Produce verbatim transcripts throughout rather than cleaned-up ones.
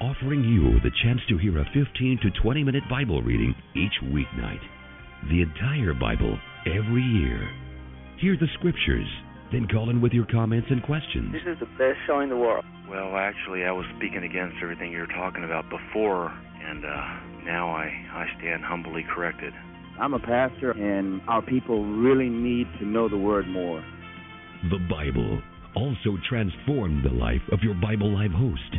offering you the chance to hear a fifteen to twenty minute Bible reading each weeknight. The entire Bible, every year. Hear the scriptures, then call in with your comments and questions. This is the best show in the world. Well, actually, I was speaking against everything you were talking about before, and uh, now I, I stand humbly corrected. I'm a pastor, and our people really need to know the Word more. The Bible also transformed the life of your Bible Live host,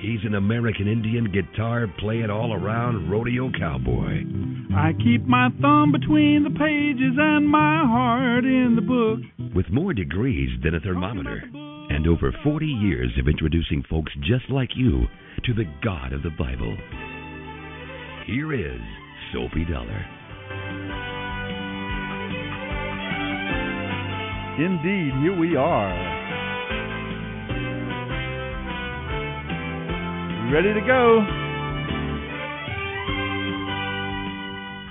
He's an American Indian guitar playing all around rodeo cowboy. I keep my thumb between the pages and my heart in the book. With more degrees than a thermometer and over forty years of introducing folks just like you to the God of the Bible. Here is Soapy Dollar. Indeed, here we are. Ready to go.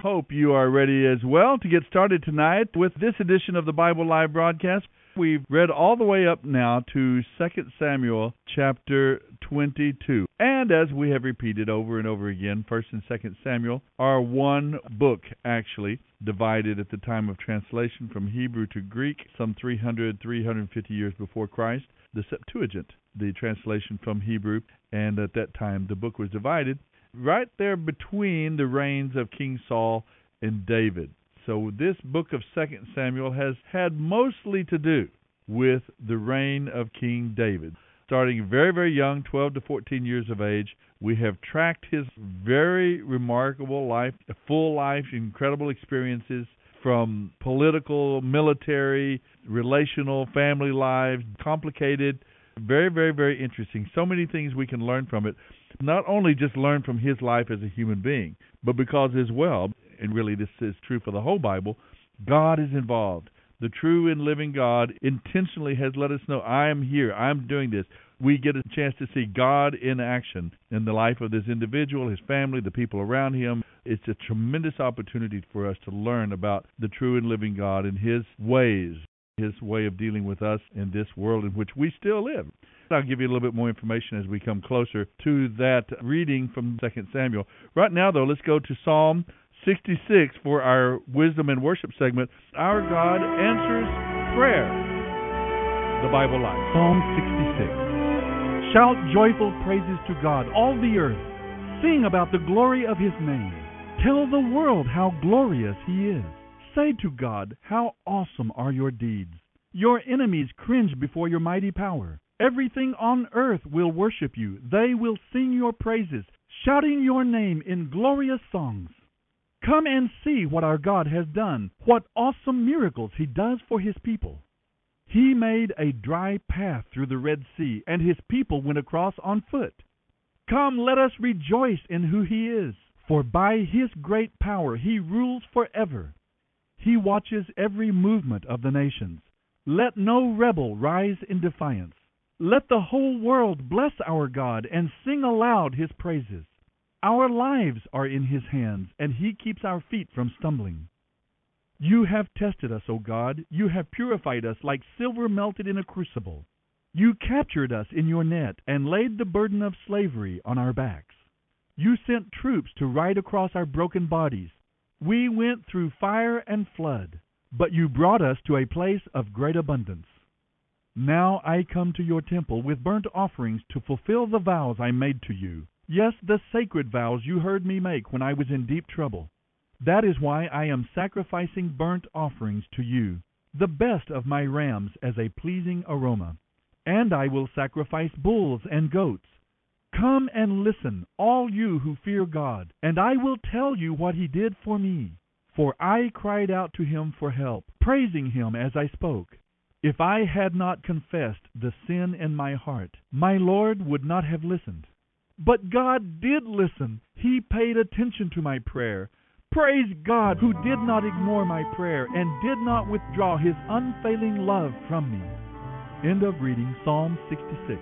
Hope you are ready as well to get started tonight with this edition of the Bible Live broadcast. We've read all the way up now to Second Samuel chapter twenty-two. And as we have repeated over and over again, First and Second Samuel are one book, actually, divided at the time of translation from Hebrew to Greek, some three hundred, three hundred fifty years before Christ. The Septuagint, the translation from Hebrew, and at that time the book was divided right there between the reigns of King Saul and David. So this book of Second Samuel has had mostly to do with the reign of King David. Starting very, very young, twelve to fourteen years of age, we have tracked his very remarkable life, a full life, incredible experiences, from political, military, relational, family lives, complicated, very, very, very interesting. So many things we can learn from it, not only just learn from his life as a human being, but because as well, and really this is true for the whole Bible, God is involved. The true and living God intentionally has let us know, I am here, I'm doing this. We get a chance to see God in action in the life of this individual, his family, the people around him. It's a tremendous opportunity for us to learn about the true and living God and his ways, his way of dealing with us in this world in which we still live. I'll give you a little bit more information as we come closer to that reading from Second Samuel. Right now, though, let's go to Psalm sixty-six for our Wisdom and Worship segment. Our God Answers Prayer. The Bible Live. Psalm sixty-six. Shout joyful praises to God, all the earth. Sing about the glory of his name. Tell the world how glorious he is. Say to God, how awesome are your deeds. Your enemies cringe before your mighty power. Everything on earth will worship you. They will sing your praises, shouting your name in glorious songs. Come and see what our God has done, what awesome miracles he does for his people. He made a dry path through the Red Sea, and his people went across on foot. Come, let us rejoice in who he is, for by his great power he rules forever. He watches every movement of the nations. Let no rebel rise in defiance. Let the whole world bless our God and sing aloud his praises. Our lives are in his hands, and he keeps our feet from stumbling. You have tested us, O God. You have purified us like silver melted in a crucible. You captured us in your net and laid the burden of slavery on our backs. You sent troops to ride across our broken bodies. We went through fire and flood, but you brought us to a place of great abundance. Now I come to your temple with burnt offerings to fulfill the vows I made to you. Yes, the sacred vows you heard me make when I was in deep trouble. That is why I am sacrificing burnt offerings to you, the best of my rams as a pleasing aroma. And I will sacrifice bulls and goats. Come and listen, all you who fear God, and I will tell you what he did for me. For I cried out to him for help, praising him as I spoke. If I had not confessed the sin in my heart, my Lord would not have listened. But God did listen. He paid attention to my prayer. Praise God, who did not ignore my prayer and did not withdraw his unfailing love from me. End of reading Psalm sixty-six.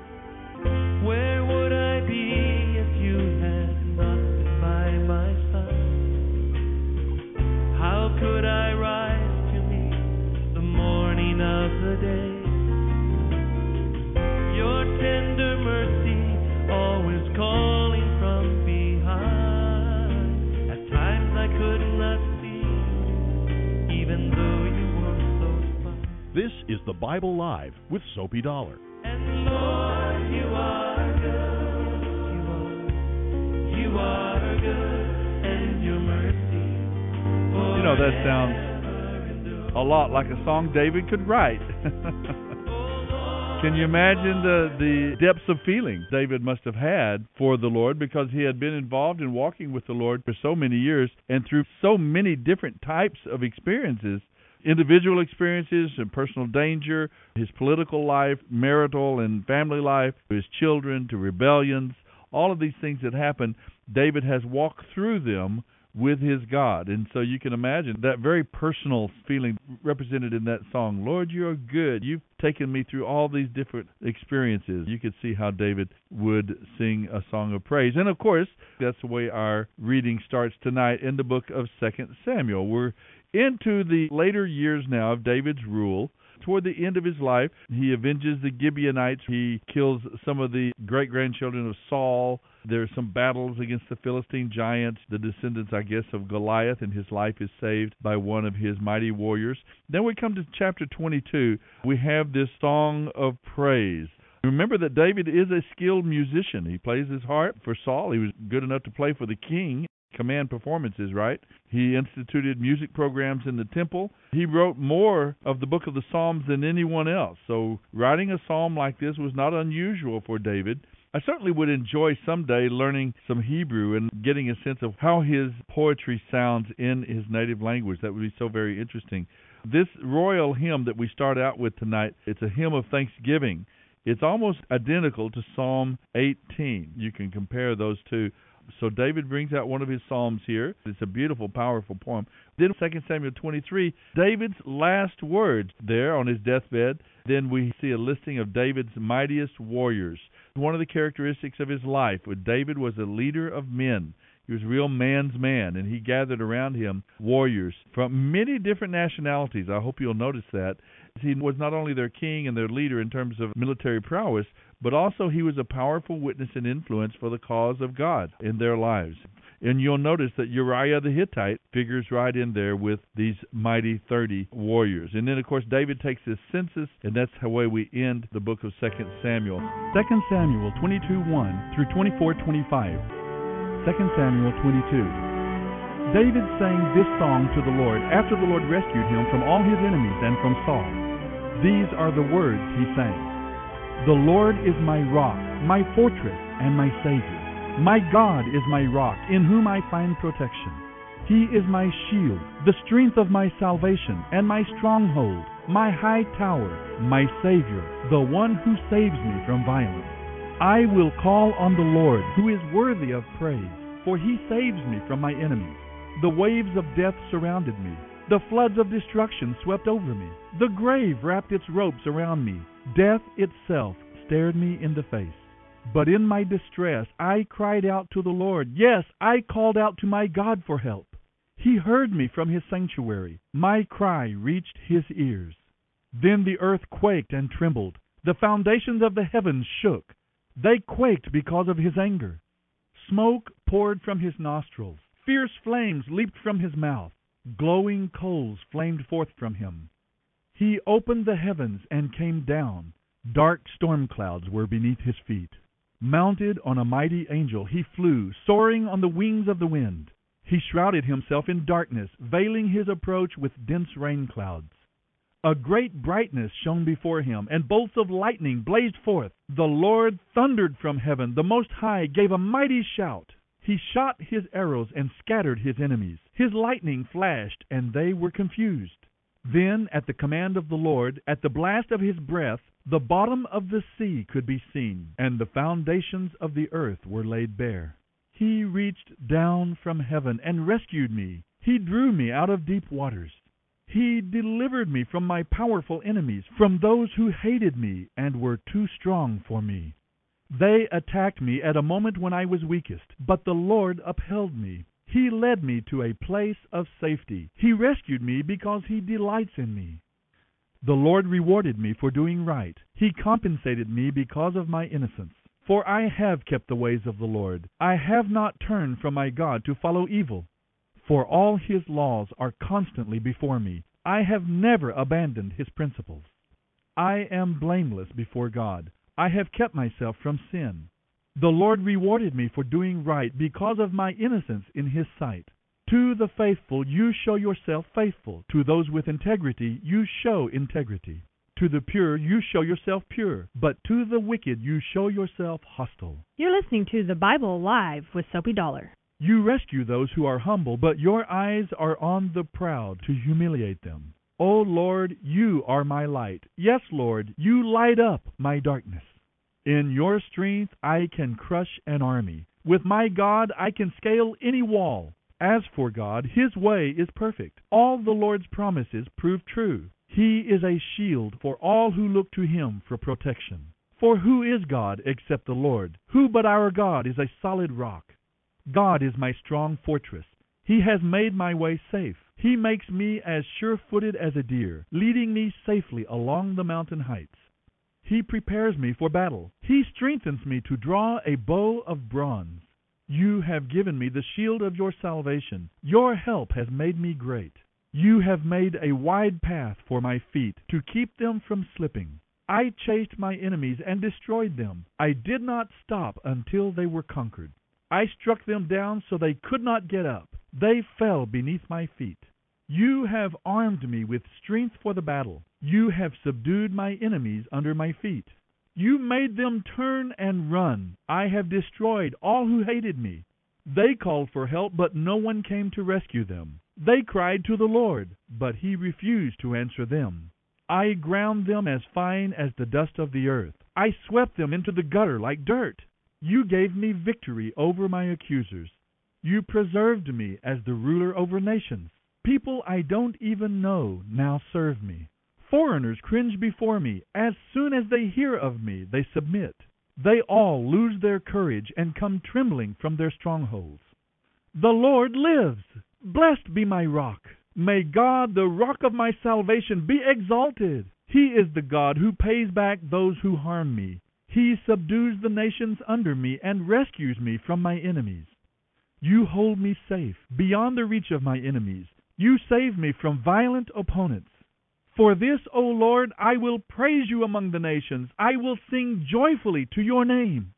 Where would I be if you had not been by my side? How could I rise to meet the morning of the day? Your tender mercy always calling from behind. At times I could not see, even though you were so far. This is the Bible Live with Soapy Dollar. And Lord, you are good, you are, you are good, and your mercy. You know, that sounds a lot like a song David could write. Can you imagine the, the depths of feeling David must have had for the Lord, because he had been involved in walking with the Lord for so many years and through so many different types of experiences? Individual experiences and personal danger, his political life, marital and family life, to his children, to rebellions, all of these things that happen, David has walked through them with his God. And so you can imagine that very personal feeling represented in that song. Lord, you are good. You've taken me through all these different experiences. You could see how David would sing a song of praise. And, of course, that's the way our reading starts tonight in the book of Second Samuel. We're into the later years now of David's rule. Toward the end of his life, he avenges the Gibeonites. He kills some of the great-grandchildren of Saul. There are some battles against the Philistine giants, the descendants, I guess, of Goliath, and his life is saved by one of his mighty warriors. Then we come to chapter twenty-two. We have this song of praise. Remember that David is a skilled musician. He plays his harp for Saul. He was good enough to play for the king. Command performances, right? He instituted music programs in the temple. He wrote more of the book of the Psalms than anyone else. So writing a psalm like this was not unusual for David. I certainly would enjoy someday learning some Hebrew and getting a sense of how his poetry sounds in his native language. That would be so very interesting. This royal hymn that we start out with tonight, it's a hymn of thanksgiving. It's almost identical to Psalm eighteen. You can compare those two. So David brings out one of his psalms here. It's a beautiful, powerful poem. Then Second Samuel twenty-three, David's last words there on his deathbed. Then we see a listing of David's mightiest warriors. One of the characteristics of his life, David was a leader of men. He was a real man's man, and he gathered around him warriors from many different nationalities. I hope you'll notice that. He was not only their king and their leader in terms of military prowess, but also he was a powerful witness and influence for the cause of God in their lives. And you'll notice that Uriah the Hittite figures right in there with these mighty thirty warriors. And then, of course, David takes his census, and that's the way we end the book of Second Samuel. Second Samuel twenty-two one through twenty-four twenty-five. Second Samuel twenty-two. David sang this song to the Lord after the Lord rescued him from all his enemies and from Saul. These are the words he sang. The Lord is my rock, my fortress, and my Savior. My God is my rock, in whom I find protection. He is my shield, the strength of my salvation, and my stronghold, my high tower, my Savior, the one who saves me from violence. I will call on the Lord, who is worthy of praise, for he saves me from my enemies. The waves of death surrounded me. The floods of destruction swept over me. The grave wrapped its ropes around me. Death itself stared me in the face. But in my distress I cried out to the Lord. Yes, I called out to my God for help. He heard me from his sanctuary. My cry reached his ears. Then the earth quaked and trembled. The foundations of the heavens shook. They quaked because of his anger. Smoke poured from his nostrils. Fierce flames leaped from his mouth. Glowing coals flamed forth from him. He opened the heavens and came down. Dark storm clouds were beneath his feet. Mounted on a mighty angel, he flew, soaring on the wings of the wind. He shrouded himself in darkness, veiling his approach with dense rain clouds. A great brightness shone before him, and bolts of lightning blazed forth. The Lord thundered from heaven. The Most High gave a mighty shout. He shot his arrows and scattered his enemies. His lightning flashed, and they were confused. Then, at the command of the Lord, at the blast of his breath, the bottom of the sea could be seen, and the foundations of the earth were laid bare. He reached down from heaven and rescued me. He drew me out of deep waters. He delivered me from my powerful enemies, from those who hated me and were too strong for me. They attacked me at a moment when I was weakest, but the Lord upheld me. He led me to a place of safety. He rescued me because he delights in me. The Lord rewarded me for doing right. He compensated me because of my innocence. For I have kept the ways of the Lord. I have not turned from my God to follow evil. For all his laws are constantly before me. I have never abandoned his principles. I am blameless before God. I have kept myself from sin. The Lord rewarded me for doing right because of my innocence in his sight. To the faithful you show yourself faithful. To those with integrity you show integrity. To the pure you show yourself pure. But to the wicked you show yourself hostile. You're listening to the Bible Live with Soapy Dollar. You rescue those who are humble, but your eyes are on the proud to humiliate them. O Lord, you are my light. Yes, Lord, you light up my darkness. In your strength I can crush an army. With my God I can scale any wall. As for God, his way is perfect. All the Lord's promises prove true. He is a shield for all who look to him for protection. For who is God except the Lord? Who but our God is a solid rock? God is my strong fortress. He has made my way safe. He makes me as sure-footed as a deer, leading me safely along the mountain heights. He prepares me for battle. He strengthens me to draw a bow of bronze. You have given me the shield of your salvation. Your help has made me great. You have made a wide path for my feet to keep them from slipping. I chased my enemies and destroyed them. I did not stop until they were conquered. I struck them down so they could not get up. They fell beneath my feet. You have armed me with strength for the battle. You have subdued my enemies under my feet. You made them turn and run. I have destroyed all who hated me. They called for help, but no one came to rescue them. They cried to the Lord, but he refused to answer them. I ground them as fine as the dust of the earth. I swept them into the gutter like dirt. You gave me victory over my accusers. You preserved me as the ruler over nations. People I don't even know now serve me. Foreigners cringe before me. As soon as they hear of me, they submit. They all lose their courage and come trembling from their strongholds. The Lord lives. Blessed be my rock. May God, the rock of my salvation, be exalted. He is the God who pays back those who harm me. He subdues the nations under me and rescues me from my enemies. You hold me safe beyond the reach of my enemies. You save me from violent opponents. For this, O Lord, I will praise you among the nations. I will sing joyfully to your name.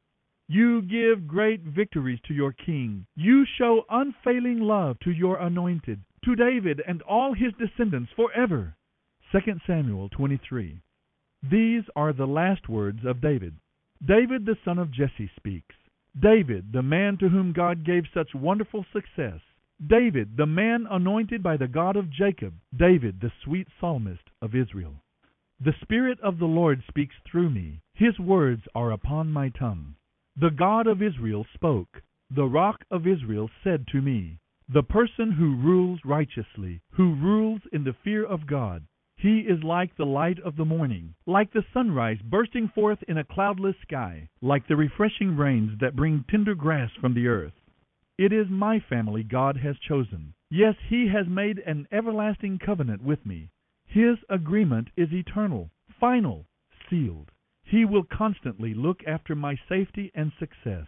You give great victories to your king. You show unfailing love to your anointed, to David and all his descendants forever. Second Samuel twenty-three. These are the last words of David. David, the son of Jesse, speaks. David, the man to whom God gave such wonderful success. David, the man anointed by the God of Jacob, David, the sweet psalmist of Israel. The Spirit of the Lord speaks through me. His words are upon my tongue. The God of Israel spoke. The Rock of Israel said to me, the person who rules righteously, who rules in the fear of God. He is like the light of the morning, like the sunrise bursting forth in a cloudless sky, like the refreshing rains that bring tender grass from the earth. It is my family God has chosen. Yes, he has made an everlasting covenant with me. His agreement is eternal, final, sealed. He will constantly look after my safety and success.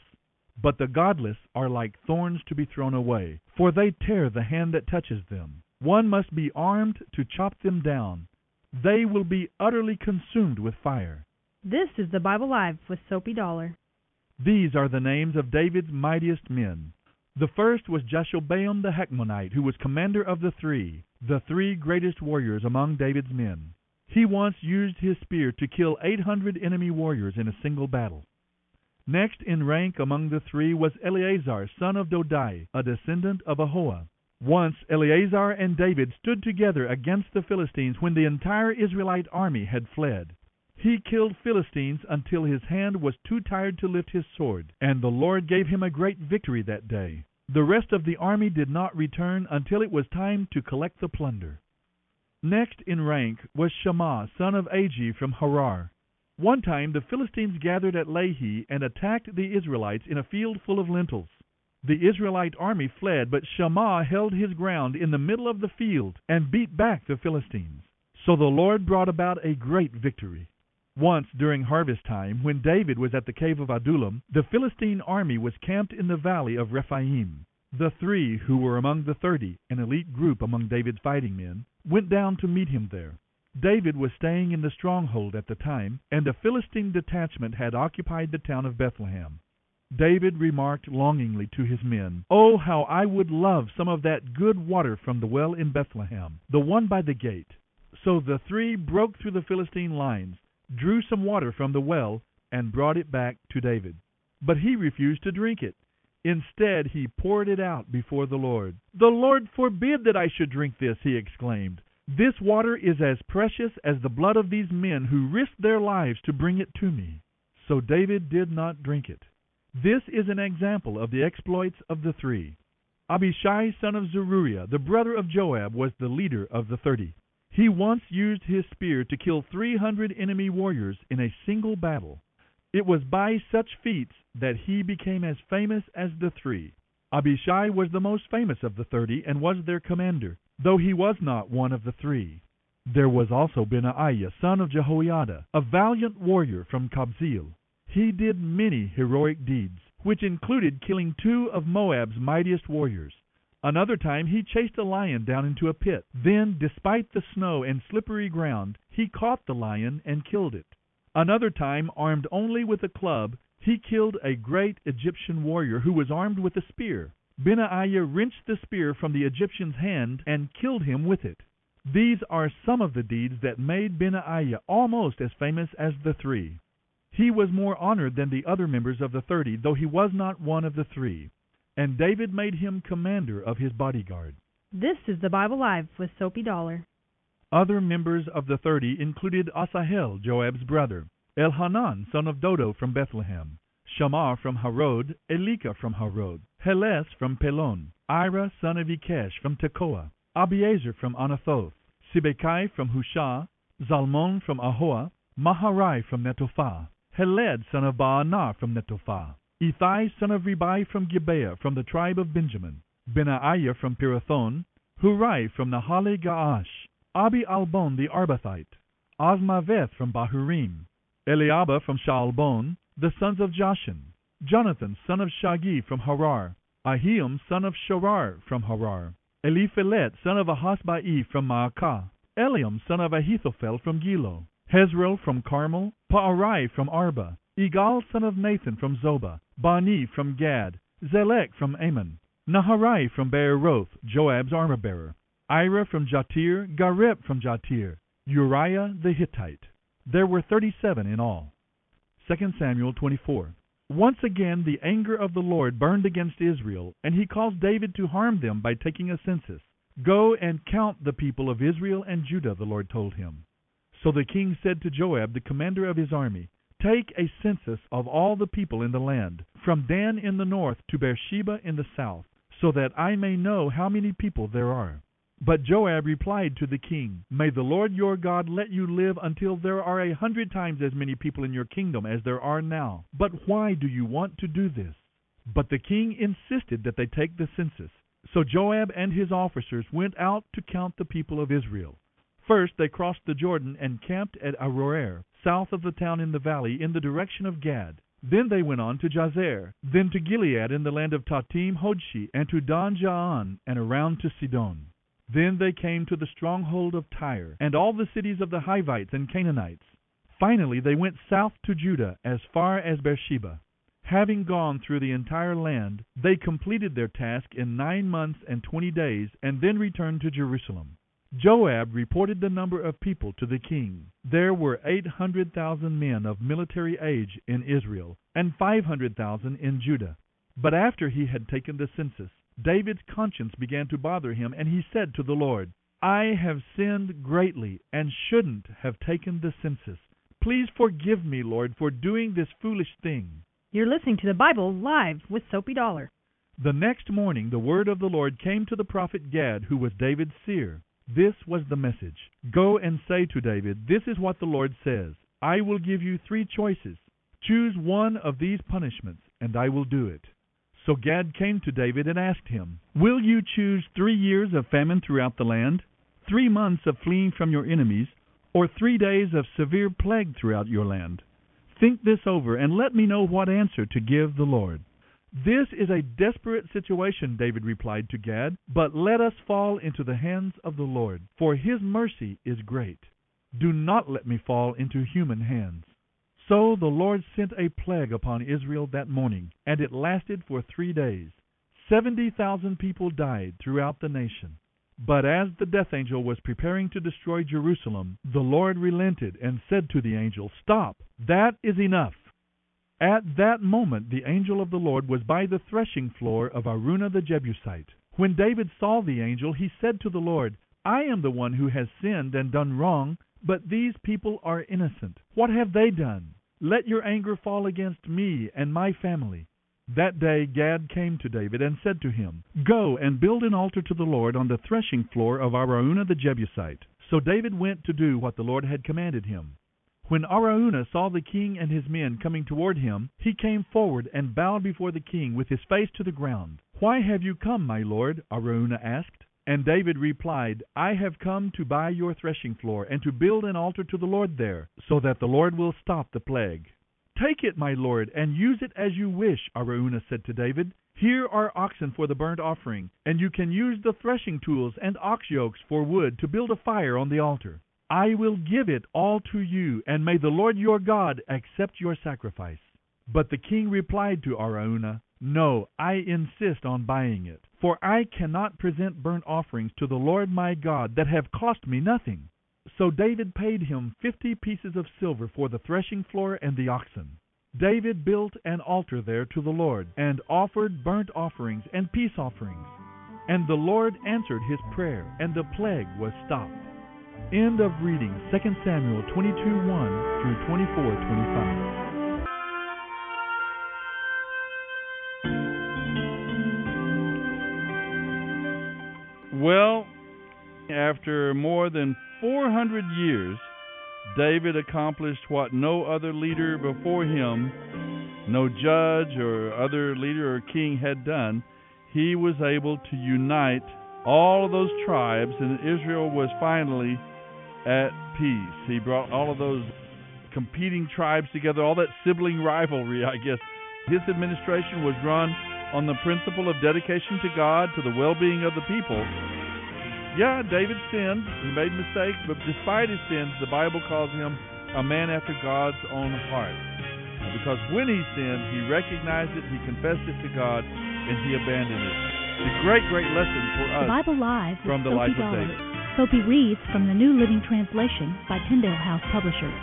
But the godless are like thorns to be thrown away, for they tear the hand that touches them. One must be armed to chop them down. They will be utterly consumed with fire. This is the Bible Live with Soapy Dollar. These are the names of David's mightiest men. The first was Jeshobbaim the Hekmonite, who was commander of the three, the three greatest warriors among David's men. He once used his spear to kill eight hundred enemy warriors in a single battle. Next in rank among the three was Eleazar, son of Dodai, a descendant of Ahoah. Once Eleazar and David stood together against the Philistines when the entire Israelite army had fled. He killed Philistines until his hand was too tired to lift his sword, and the Lord gave him a great victory that day. The rest of the army did not return until it was time to collect the plunder. Next in rank was Shammah, son of Agi from Harar. One time the Philistines gathered at Lehi and attacked the Israelites in a field full of lentils. The Israelite army fled, but Shammah held his ground in the middle of the field and beat back the Philistines. So the Lord brought about a great victory. Once during harvest time, when David was at the cave of Adullam, the Philistine army was camped in the valley of Rephaim. The three, who were among the thirty, an elite group among David's fighting men, went down to meet him there. David was staying in the stronghold at the time, and a Philistine detachment had occupied the town of Bethlehem. David remarked longingly to his men, "Oh, how I would love some of that good water from the well in Bethlehem, the one by the gate." So the three broke through the Philistine lines, drew some water from the well, and brought it back to David. But he refused to drink it. Instead, he poured it out before the Lord. "The Lord forbid that I should drink this," he exclaimed. "This water is as precious as the blood of these men who risked their lives to bring it to me." So David did not drink it. This is an example of the exploits of the three. Abishai, son of Zeruiah, the brother of Joab, was the leader of the thirty. He once used his spear to kill three hundred enemy warriors in a single battle. It was by such feats that he became as famous as the three. Abishai was the most famous of the thirty and was their commander, though he was not one of the three. There was also Benaiah, son of Jehoiada, a valiant warrior from Kabzeel. He did many heroic deeds, which included killing two of Moab's mightiest warriors. Another time he chased a lion down into a pit. Then, despite the snow and slippery ground, he caught the lion and killed it. Another time, armed only with a club, he killed a great Egyptian warrior who was armed with a spear. Benaiah wrenched the spear from the Egyptian's hand and killed him with it. These are some of the deeds that made Benaiah almost as famous as the three. He was more honored than the other members of the thirty, though he was not one of the three. And David made him commander of his bodyguard. This is the Bible Live with Soapy Dollar. Other members of the thirty included Asahel, Joab's brother, Elhanan, son of Dodo from Bethlehem, Shammah from Harod, Elika from Harod, Heles from Pelon, Ira, son of Ikesh from Tekoa, Abiezer from Anathoth, Sibekai from Hushah, Zalmon from Ahoah, Maharai from Netophah, Heled, son of Baanah from Netophah, Ithai, son of Ribai from Gibeah, from the tribe of Benjamin, Benaiah from Pirathon, Hurai from Nahale Gaash, Abi Albon the Arbathite, Azmaveth from Bahurim, Eliaba from Shaalbon, the sons of Jashan, Jonathan, son of Shagi from Harar, Ahiam, son of Sharar from Harar, Eliphelet, son of Ahasbai from Maacah, Eliam, son of Ahithophel from Gilo, Hezrel from Carmel, Paarai from Arba, Igal, son of Nathan from Zobah, Bani from Gad, Zelek from Ammon, Naharai from Beeroth, Joab's armor-bearer, Ira from Jatir, Gareb from Jatir, Uriah the Hittite. There were thirty-seven in all. Second Samuel twenty-four. Once again the anger of the Lord burned against Israel, and he caused David to harm them by taking a census. "Go and count the people of Israel and Judah," the Lord told him. So the king said to Joab, the commander of his army, "Take a census of all the people in the land, from Dan in the north to Beersheba in the south, so that I may know how many people there are." But Joab replied to the king, "May the Lord your God let you live until there are a hundred times as many people in your kingdom as there are now. But why do you want to do this?" But the king insisted that they take the census. So Joab and his officers went out to count the people of Israel. First they crossed the Jordan and camped at Aroer, south of the town in the valley, in the direction of Gad. Then they went on to Jazer, then to Gilead in the land of Tatim Hodshi, and to Danjaan, and around to Sidon. Then they came to the stronghold of Tyre, and all the cities of the Hivites and Canaanites. Finally they went south to Judah, as far as Beersheba. Having gone through the entire land, they completed their task in nine months and twenty days, and then returned to Jerusalem. Joab reported the number of people to the king. There were eight hundred thousand men of military age in Israel, and five hundred thousand in Judah. But after he had taken the census, David's conscience began to bother him, and he said to the Lord, "I have sinned greatly and shouldn't have taken the census. Please forgive me, Lord, for doing this foolish thing." You're listening to the Bible Live with Soapy Dollar. The next morning, the word of the Lord came to the prophet Gad, who was David's seer. This was the message. "Go and say to David, this is what the Lord says. I will give you three choices. Choose one of these punishments, and I will do it." So Gad came to David and asked him, "Will you choose three years of famine throughout the land, three months of fleeing from your enemies, or three days of severe plague throughout your land? Think this over and let me know what answer to give the Lord." "This is a desperate situation," David replied to Gad, "but let us fall into the hands of the Lord, for his mercy is great. Do not let me fall into human hands." So the Lord sent a plague upon Israel that morning, and it lasted for three days. Seventy thousand people died throughout the nation. But as the death angel was preparing to destroy Jerusalem, the Lord relented and said to the angel, "Stop, that is enough." At that moment, the angel of the Lord was by the threshing floor of Araunah the Jebusite. When David saw the angel, he said to the Lord, "I am the one who has sinned and done wrong, but these people are innocent. What have they done? Let your anger fall against me and my family." That day Gad came to David and said to him, "Go and build an altar to the Lord on the threshing floor of Araunah the Jebusite." So David went to do what the Lord had commanded him. When Araunah saw the king and his men coming toward him, he came forward and bowed before the king with his face to the ground. "Why have you come, my lord?" Araunah asked. And David replied, "I have come to buy your threshing floor and to build an altar to the Lord there, so that the Lord will stop the plague." "Take it, my lord, and use it as you wish," Araunah said to David. "Here are oxen for the burnt offering, and you can use the threshing tools and ox yokes for wood to build a fire on the altar. I will give it all to you, and may the Lord your God accept your sacrifice." But the king replied to Araunah, "No, I insist on buying it, for I cannot present burnt offerings to the Lord my God that have cost me nothing." So David paid him fifty pieces of silver for the threshing floor and the oxen. David built an altar there to the Lord, and offered burnt offerings and peace offerings. And the Lord answered his prayer, and the plague was stopped. End of reading Second Samuel twenty-two, one through twenty-four, twenty-five. Well, after more than four hundred years, David accomplished what no other leader before him, no judge or other leader or king had done. He was able to unite all of those tribes, and Israel was finally at peace. He brought all of those competing tribes together, all that sibling rivalry, I guess. His administration was run on the principle of dedication to God, to the well-being of the people. Yeah, David sinned. He made mistakes, but despite his sins, the Bible calls him a man after God's own heart. Because when he sinned, he recognized it, he confessed it to God, and he abandoned it. It's a great, great lesson for us the Bible Live from the Soapy life Dollar. Of David. Soapy reads from the New Living Translation by Tyndale House Publishers.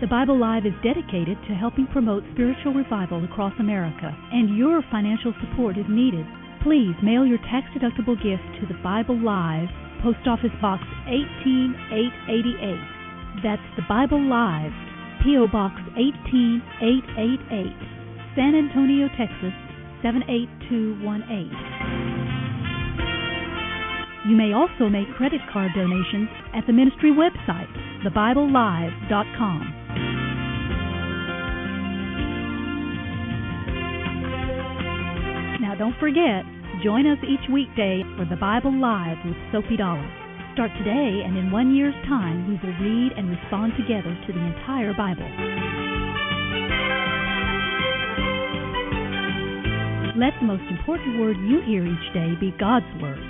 The Bible Live is dedicated to helping promote spiritual revival across America, and your financial support is needed. Please mail your tax-deductible gift to the Bible Live, Post Office Box eighteen eight eighty-eight. That's the Bible Live, P O Box eighteen eight eighty-eight, San Antonio, Texas seven eight two one eight. You may also make credit card donations at the ministry website, the bible live dot com. Now don't forget, join us each weekday for the Bible Live with Soapy Dollar. Start today, and in one year's time, we will read and respond together to the entire Bible. Let the most important word you hear each day be God's Word.